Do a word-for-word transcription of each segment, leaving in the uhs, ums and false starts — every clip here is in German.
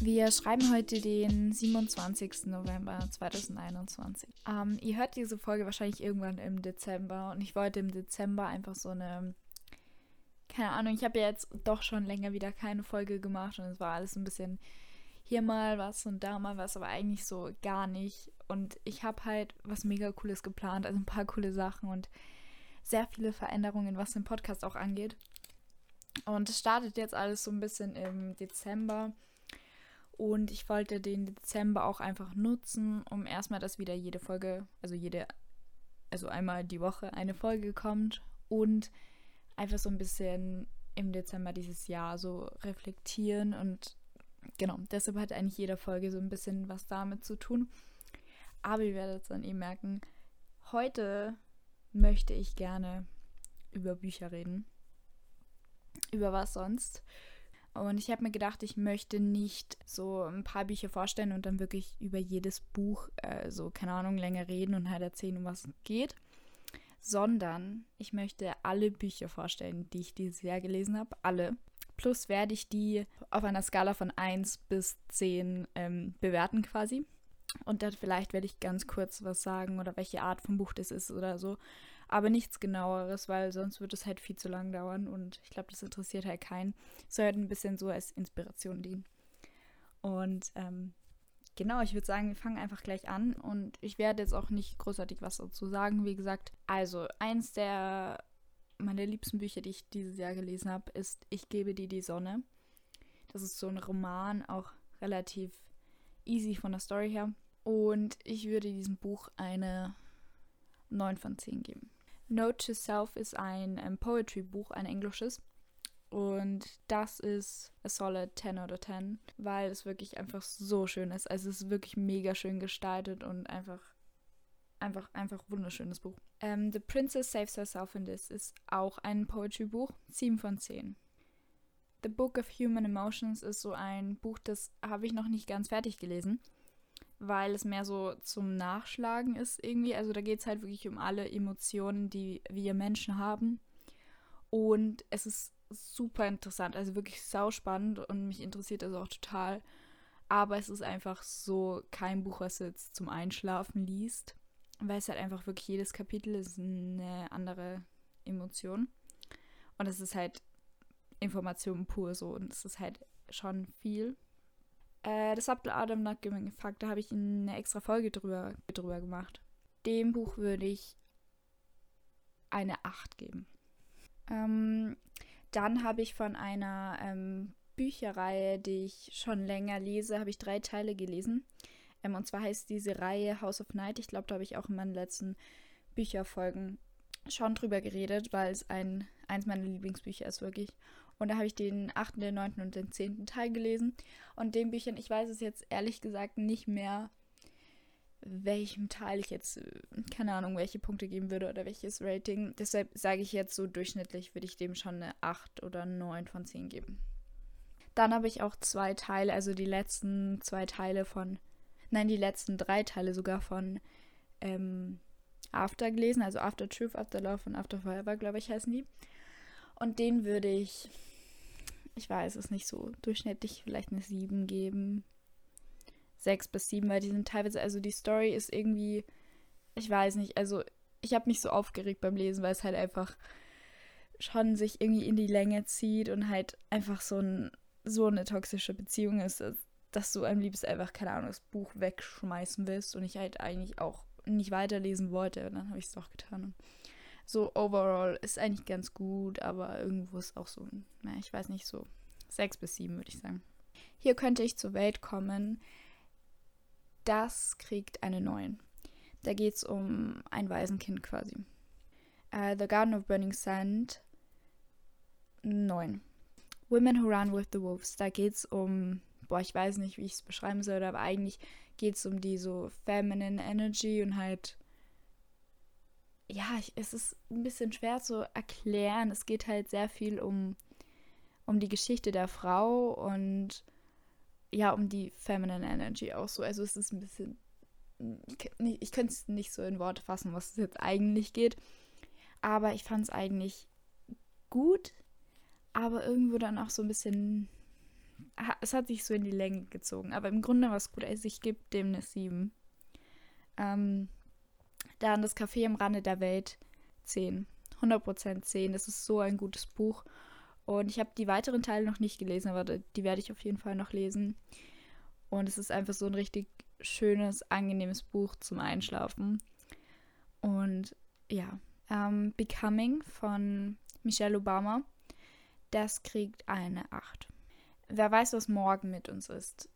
Wir schreiben heute den siebenundzwanzigsten November zweitausendeinundzwanzig. Ähm, ihr hört diese Folge wahrscheinlich irgendwann im Dezember und ich wollte im Dezember einfach so eine, keine Ahnung, ich habe ja jetzt doch schon länger wieder keine Folge gemacht und es war alles ein bisschen hier mal was und da mal was, aber eigentlich so gar nicht. Und ich habe halt was mega Cooles geplant, also ein paar coole Sachen und sehr viele Veränderungen, was den Podcast auch angeht. Und es startet jetzt alles so ein bisschen im Dezember. Und ich wollte den Dezember auch einfach nutzen, um erstmal, dass wieder jede Folge, also jede, also einmal die Woche eine Folge kommt und einfach so ein bisschen im Dezember dieses Jahr so reflektieren und genau, deshalb hat eigentlich jede Folge so ein bisschen was damit zu tun. Aber ihr werdet es dann eh merken, heute möchte ich gerne über Bücher reden. Über was sonst? Und ich habe mir gedacht, ich möchte nicht so ein paar Bücher vorstellen und dann wirklich über jedes Buch, äh, so keine Ahnung, länger reden und halt erzählen, um was es geht. Sondern ich möchte alle Bücher vorstellen, die ich dieses Jahr gelesen habe, alle. Plus werde ich die auf einer Skala von eins bis zehn ähm, bewerten quasi. Und dann vielleicht werde ich ganz kurz was sagen oder welche Art von Buch das ist oder so. Aber nichts Genaueres, weil sonst wird es halt viel zu lang dauern und ich glaube, das interessiert halt keinen. Es soll halt ein bisschen so als Inspiration dienen. Und ähm, genau, ich würde sagen, wir fangen einfach gleich an und ich werde jetzt auch nicht großartig was dazu sagen, wie gesagt. Also, eins der meiner liebsten Bücher, die ich dieses Jahr gelesen habe, ist Ich gebe dir die Sonne. Das ist so ein Roman, auch relativ easy von der Story her. Und ich würde diesem Buch eine neun von zehn geben. Note to Self ist ein, ein Poetry-Buch, ein englisches. Und das ist a solid ten out of ten, weil es wirklich einfach so schön ist. Also es ist wirklich mega schön gestaltet und einfach, einfach, einfach wunderschönes Buch. Ähm, The Princess Saves Herself in This ist auch ein Poetry-Buch, sieben von zehn. The Book of Human Emotions ist so ein Buch, das habe ich noch nicht ganz fertig gelesen, weil es mehr so zum Nachschlagen ist irgendwie. Also da geht es halt wirklich um alle Emotionen, die wir Menschen haben. Und es ist super interessant, also wirklich sauspannend und mich interessiert das auch total. Aber es ist einfach so kein Buch, was du jetzt zum Einschlafen liest, weil es halt einfach wirklich jedes Kapitel ist eine andere Emotion. Und es ist halt Information pur so und es ist halt schon viel. Äh, das habt ihr Adam Not Giving a Fuck, da habe ich eine extra Folge drüber, drüber gemacht. Dem Buch würde ich eine acht geben. Ähm, dann habe ich von einer ähm, Bücherreihe, die ich schon länger lese, habe ich drei Teile gelesen. Ähm, und zwar heißt diese Reihe House of Night. Ich glaube, da habe ich auch in meinen letzten Bücherfolgen schon drüber geredet, weil es ein, eins meiner Lieblingsbücher ist, wirklich. Und da habe ich den achten, den neunten und den zehnten Teil gelesen. Und den Büchern, ich weiß es jetzt ehrlich gesagt nicht mehr, welchem Teil ich jetzt, keine Ahnung, welche Punkte geben würde oder welches Rating. Deshalb sage ich jetzt so durchschnittlich, würde ich dem schon eine acht oder neun von zehn geben. Dann habe ich auch zwei Teile, also die letzten zwei Teile von, nein, die letzten drei Teile sogar von ähm, After gelesen. Also After Truth, After Love und After Forever, glaube ich, heißen die. Und den würde ich, ich weiß es nicht so, durchschnittlich vielleicht eine sieben geben. sechs bis sieben, weil die sind teilweise, also die Story ist irgendwie, ich weiß nicht, also ich habe mich so aufgeregt beim Lesen, weil es halt einfach schon sich irgendwie in die Länge zieht und halt einfach so, ein, so eine toxische Beziehung ist, dass du am liebsten einfach, keine Ahnung, das Buch wegschmeißen willst und ich halt eigentlich auch nicht weiterlesen wollte und dann habe ich es doch getan. So overall ist eigentlich ganz gut, aber irgendwo ist auch so, na, ich weiß nicht, so sechs bis sieben würde ich sagen. Hier könnte ich zur Welt kommen. Das kriegt eine neun. Da geht es um ein Waisenkind quasi. Uh, The Garden of Burning Sand, neun. Women who run with the wolves. Da geht es um, boah, ich weiß nicht, wie ich es beschreiben soll, aber eigentlich geht es um die so feminine energy und halt, ja, ich, es ist ein bisschen schwer zu erklären. Es geht halt sehr viel um, um die Geschichte der Frau und ja, um die Feminine Energy auch so. Also es ist ein bisschen, ich, ich könnte es nicht so in Worte fassen, was es jetzt eigentlich geht. Aber ich fand es eigentlich gut, aber irgendwo dann auch so ein bisschen, es hat sich so in die Länge gezogen, aber im Grunde war es gut. Also ich gebe dem eine sieben. Ähm, dann Das Café am Rande der Welt, zehn. hundert Prozent zehn, das ist so ein gutes Buch. Und ich habe die weiteren Teile noch nicht gelesen, aber die werde ich auf jeden Fall noch lesen. Und es ist einfach so ein richtig schönes, angenehmes Buch zum Einschlafen. Und ja, ähm, Becoming von Michelle Obama, das kriegt eine acht. Wer weiß, was morgen mit uns ist?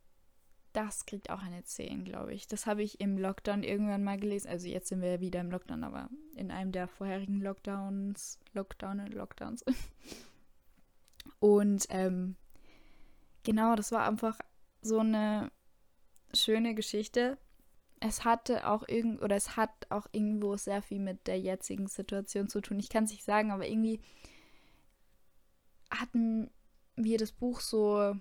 Das kriegt auch eine zehn, glaube ich. Das habe ich im Lockdown irgendwann mal gelesen. Also jetzt sind wir ja wieder im Lockdown, aber in einem der vorherigen Lockdowns, Lockdown und Lockdowns. Und ähm, genau, das war einfach so eine schöne Geschichte. Es hatte auch irgend oder es hat auch irgendwo sehr viel mit der jetzigen Situation zu tun. Ich kann es nicht sagen, aber irgendwie hatten wir das Buch so.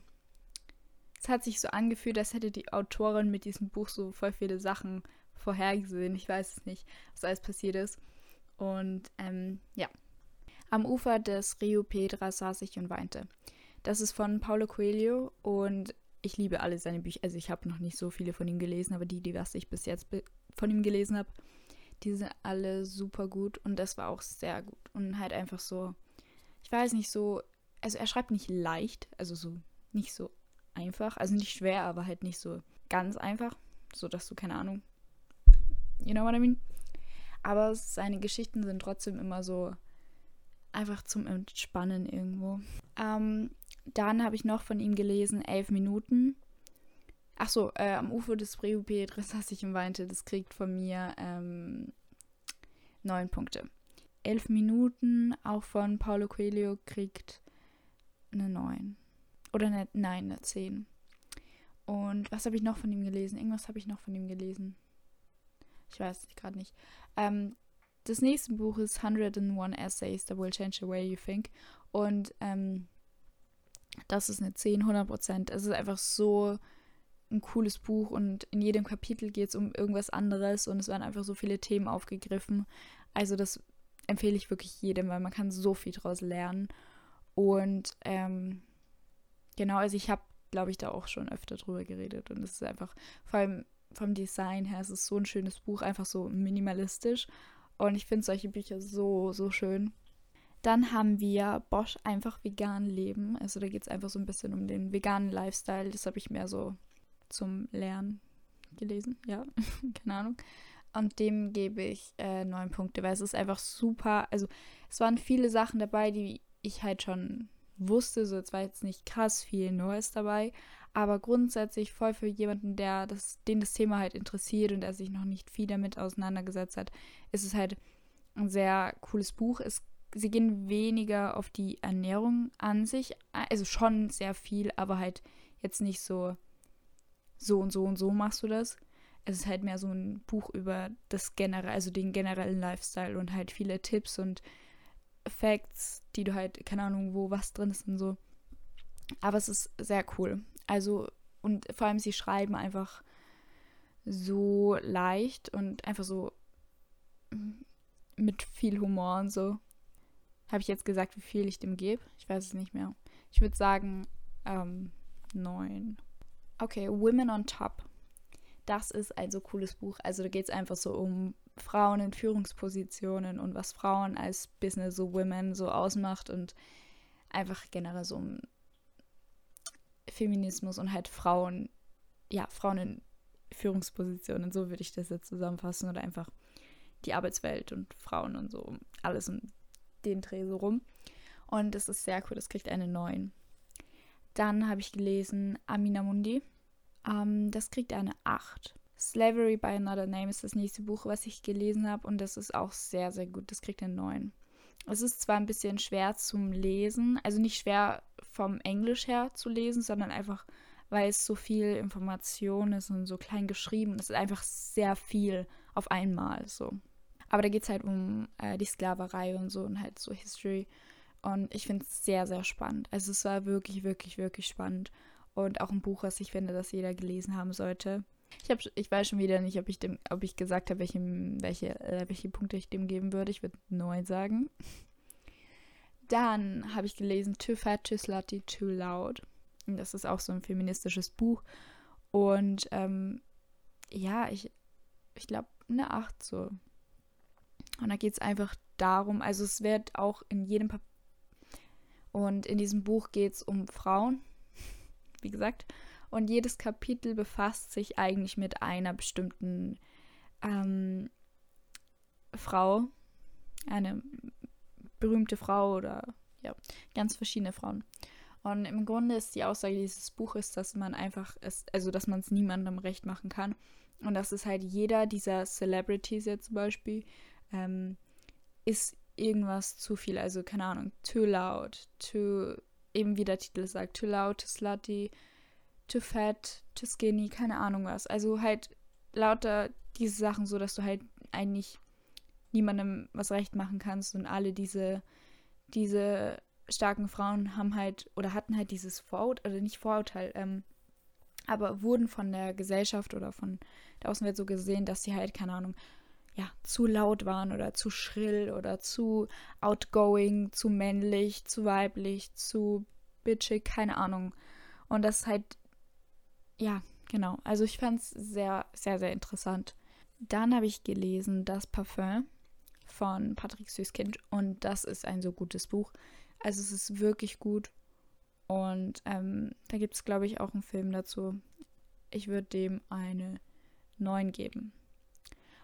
Es hat sich so angefühlt, als hätte die Autorin mit diesem Buch so voll viele Sachen vorhergesehen. Ich weiß es nicht, was alles passiert ist. Und ähm, ja. Am Ufer des Rio Pedras saß ich und weinte. Das ist von Paulo Coelho und ich liebe alle seine Bücher. Also ich habe noch nicht so viele von ihm gelesen, aber die, die was ich bis jetzt be- von ihm gelesen habe, die sind alle super gut und das war auch sehr gut. Und halt einfach so, ich weiß nicht, so, also er schreibt nicht leicht, also so nicht so einfach, also nicht schwer, aber halt nicht so ganz einfach, so dass du, keine Ahnung, you know what I mean? Aber seine Geschichten sind trotzdem immer so einfach zum Entspannen irgendwo. Ähm, dann habe ich noch von ihm gelesen, elf Minuten. Achso, äh, am Ufer des Rio Pedras saß ich und weinte, das kriegt von mir ähm, neun Punkte. elf Minuten, auch von Paulo Coelho, kriegt eine neun. Oder eine, nein, eine zehn. Und was habe ich noch von ihm gelesen? Irgendwas habe ich noch von ihm gelesen. Ich weiß es gerade nicht. Ähm, das nächste Buch ist hunderteins Essays that will change the way you think. Und ähm, das ist eine zehn, hundert Prozent. Es ist einfach so ein cooles Buch und in jedem Kapitel geht es um irgendwas anderes und es werden einfach so viele Themen aufgegriffen. Also das empfehle ich wirklich jedem, weil man kann so viel draus lernen. Und ähm, genau, also ich habe, glaube ich, da auch schon öfter drüber geredet und es ist einfach, vor allem vom Design her, es ist so ein schönes Buch, einfach so minimalistisch und ich finde solche Bücher so, so schön. Dann haben wir Bosch Einfach Vegan Leben, also da geht es einfach so ein bisschen um den veganen Lifestyle, das habe ich mehr so zum Lernen gelesen, ja, keine Ahnung. Und dem gebe ich äh, neun Punkte, weil es ist einfach super, also es waren viele Sachen dabei, die ich halt schon wusste, so jetzt war jetzt nicht krass viel Neues dabei, aber grundsätzlich voll für jemanden, der das, den das Thema halt interessiert und der sich noch nicht viel damit auseinandergesetzt hat, ist es halt ein sehr cooles Buch. Es, sie gehen weniger auf die Ernährung an sich, also schon sehr viel, aber halt jetzt nicht so so und so und so machst du das. Es ist halt mehr so ein Buch über das generelle, also den generellen Lifestyle und halt viele Tipps und Facts, die du halt, keine Ahnung, wo was drin ist und so. Aber es ist sehr cool. Also, und vor allem sie schreiben einfach so leicht und einfach so mit viel Humor und so. Habe ich jetzt gesagt, wie viel ich dem gebe? Ich weiß es nicht mehr. Ich würde sagen, ähm, neun. Okay, Women on Top. Das ist ein so cooles Buch. Also da geht es einfach so um Frauen in Führungspositionen und was Frauen als Business, so Women, so ausmacht und einfach generell so um Feminismus und halt Frauen, ja, Frauen in Führungspositionen, so würde ich das jetzt zusammenfassen oder einfach die Arbeitswelt und Frauen und so, alles um den Dreh so rum und das ist sehr cool, das kriegt eine neun. Dann habe ich gelesen Amina Mundi, ähm, das kriegt eine acht. Slavery by Another Name ist das nächste Buch, was ich gelesen habe und das ist auch sehr, sehr gut. Das kriegt eine neun. Es ist zwar ein bisschen schwer zum Lesen, also nicht schwer vom Englisch her zu lesen, sondern einfach, weil es so viel Information ist und so klein geschrieben. Es ist einfach sehr viel auf einmal so. Aber da geht es halt um äh, die Sklaverei und so und halt so History und ich finde es sehr, sehr spannend. Also es war wirklich, wirklich, wirklich spannend und auch ein Buch, was ich finde, das jeder gelesen haben sollte. Ich, hab, ich weiß schon wieder nicht, ob ich, dem, ob ich gesagt habe, welche, welche, welche Punkte ich dem geben würde. Ich würde neun sagen. Dann habe ich gelesen Too Fat, Too Slutty, Too Loud. Und das ist auch so ein feministisches Buch. Und ähm, ja, ich, ich glaube eine acht so. Und da geht es einfach darum, also es wird auch in jedem Papier, und in diesem Buch geht es um Frauen, wie gesagt. Und jedes Kapitel befasst sich eigentlich mit einer bestimmten ähm, Frau, eine berühmte Frau oder ja, ganz verschiedene Frauen. Und im Grunde ist die Aussage dieses Buches, dass man einfach, es, also dass man es niemandem recht machen kann. Und das ist halt jeder dieser Celebrities jetzt zum Beispiel, ähm, ist irgendwas zu viel, also keine Ahnung, too loud, too, eben wie der Titel sagt, too loud, too slutty, too fat, too skinny, keine Ahnung was. Also halt lauter diese Sachen so, dass du halt eigentlich niemandem was recht machen kannst und alle diese, diese starken Frauen haben halt oder hatten halt dieses Vorurteil, oder nicht Vorurteil, ähm, aber wurden von der Gesellschaft oder von der Außenwelt so gesehen, dass sie halt, keine Ahnung, ja, zu laut waren oder zu schrill oder zu outgoing, zu männlich, zu weiblich, zu bitchig, keine Ahnung. Und das ist halt, ja, genau. Also ich fand es sehr, sehr, sehr interessant. Dann habe ich gelesen Das Parfum von Patrick Süßkind und das ist ein so gutes Buch. Also es ist wirklich gut und ähm, da gibt es, glaube ich, auch einen Film dazu. Ich würde dem eine neun geben.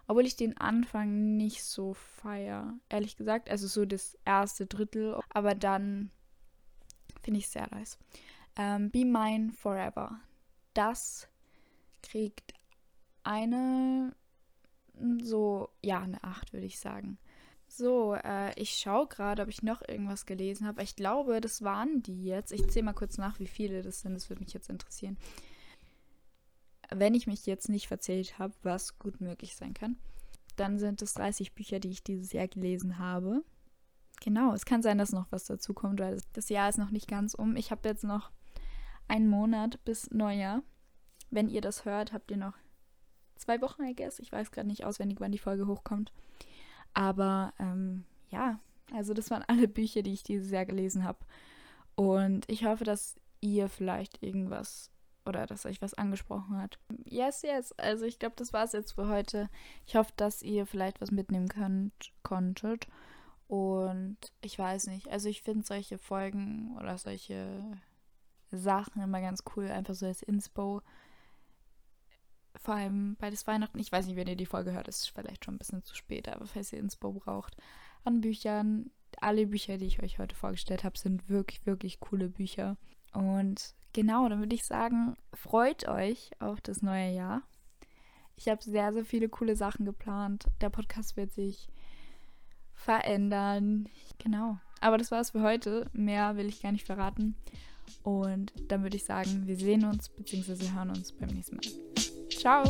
Obwohl ich den Anfang nicht so feiere, ehrlich gesagt. Also so das erste Drittel. Aber dann finde ich es sehr nice. Ähm, Be mine forever. Das kriegt eine, so, ja, eine acht, würde ich sagen. So, äh, ich schaue gerade, ob ich noch irgendwas gelesen habe. Ich glaube, das waren die jetzt. Ich zähle mal kurz nach, wie viele das sind. Das würde mich jetzt interessieren. Wenn ich mich jetzt nicht verzählt habe, was gut möglich sein kann, dann sind es dreißig Bücher, die ich dieses Jahr gelesen habe. Genau, es kann sein, dass noch was dazu kommt, weil das Jahr ist noch nicht ganz um. Ich habe jetzt noch einen Monat bis Neujahr. Wenn ihr das hört, habt ihr noch zwei Wochen, I guess. Ich weiß gerade nicht auswendig, wann die Folge hochkommt. Aber ähm, ja, also das waren alle Bücher, die ich dieses Jahr gelesen habe. Und ich hoffe, dass ihr vielleicht irgendwas... oder dass euch was angesprochen hat. Yes, yes. Also ich glaube, das war es jetzt für heute. Ich hoffe, dass ihr vielleicht was mitnehmen könnt, konntet. Und ich weiß nicht. Also ich finde solche Folgen oder solche Sachen immer ganz cool. Einfach so als Inspo. Vor allem bei des Weihnachten. Ich weiß nicht, wenn ihr die Folge hört, ist es vielleicht schon ein bisschen zu spät. Aber falls ihr Inspo braucht an Büchern. Alle Bücher, die ich euch heute vorgestellt habe, sind wirklich, wirklich coole Bücher. Und... genau, dann würde ich sagen, freut euch auf das neue Jahr. Ich habe sehr, sehr viele coole Sachen geplant. Der Podcast wird sich verändern. Genau. Aber das war's für heute. Mehr will ich gar nicht verraten. Und dann würde ich sagen, wir sehen uns bzw. hören uns beim nächsten Mal. Ciao!